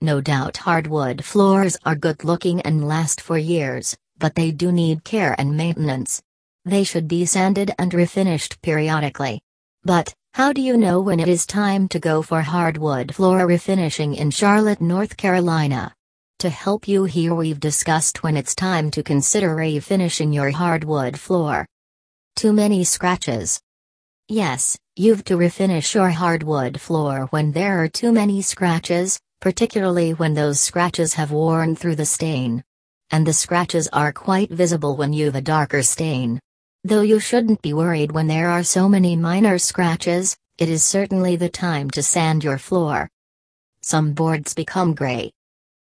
No doubt hardwood floors are good looking and last for years, but they do need care and maintenance. They should be sanded and refinished periodically. But, how do you know when it is time to go for hardwood floor refinishing in Charlotte, North Carolina? To help you here, we've discussed when it's time to consider refinishing your hardwood floor. Too many scratches. Yes, you've to refinish your hardwood floor when there are too many scratches, particularly when those scratches have worn through the stain. And the scratches are quite visible when you've a darker stain. Though you shouldn't be worried when there are so many minor scratches, it is certainly the time to sand your floor. Some boards become gray.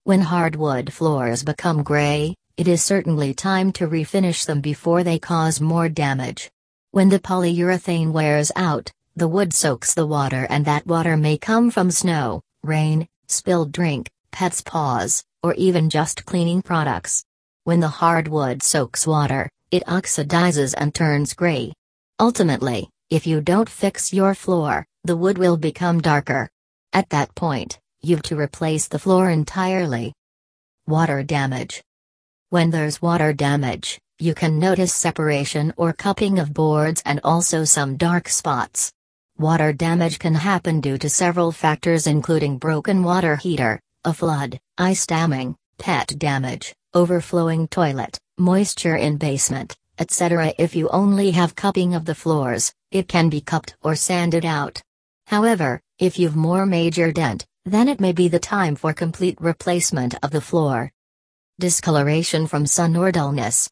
When hardwood floors become gray, it is certainly time to refinish them before they cause more damage. When the polyurethane wears out, the wood soaks the water, and that water may come from snow, rain, spilled drink, pets' paws, or even just cleaning products. When the hardwood soaks water, it oxidizes and turns gray. Ultimately, if you don't fix your floor, the wood will become darker. At that point, you've to replace the floor entirely. Water damage. When there's water damage, you can notice separation or cupping of boards and also some dark spots. Water damage can happen due to several factors, including broken water heater, a flood, ice damming, pet damage, overflowing toilet, moisture in basement, etc. If you only have cupping of the floors, it can be cupped or sanded out. However, if you've more major dent, then it may be the time for complete replacement of the floor. Discoloration from sun or dullness.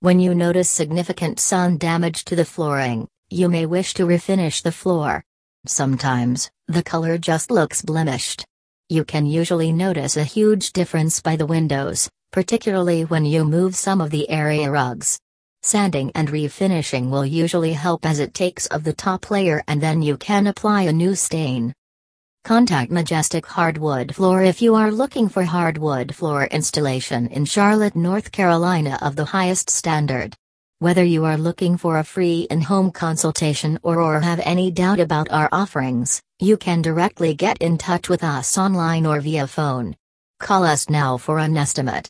When you notice significant sun damage to the flooring, you may wish to refinish the floor. Sometimes, the color just looks blemished. You can usually notice a huge difference by the windows, particularly when you move some of the area rugs. Sanding and refinishing will usually help as it takes off the top layer, and then you can apply a new stain. Contact Majestic Hardwood Floor if you are looking for hardwood floor installation in Charlotte, North Carolina of the highest standard. Whether you are looking for a free in-home consultation or have any doubt about our offerings, you can directly get in touch with us online or via phone. Call us now for an estimate.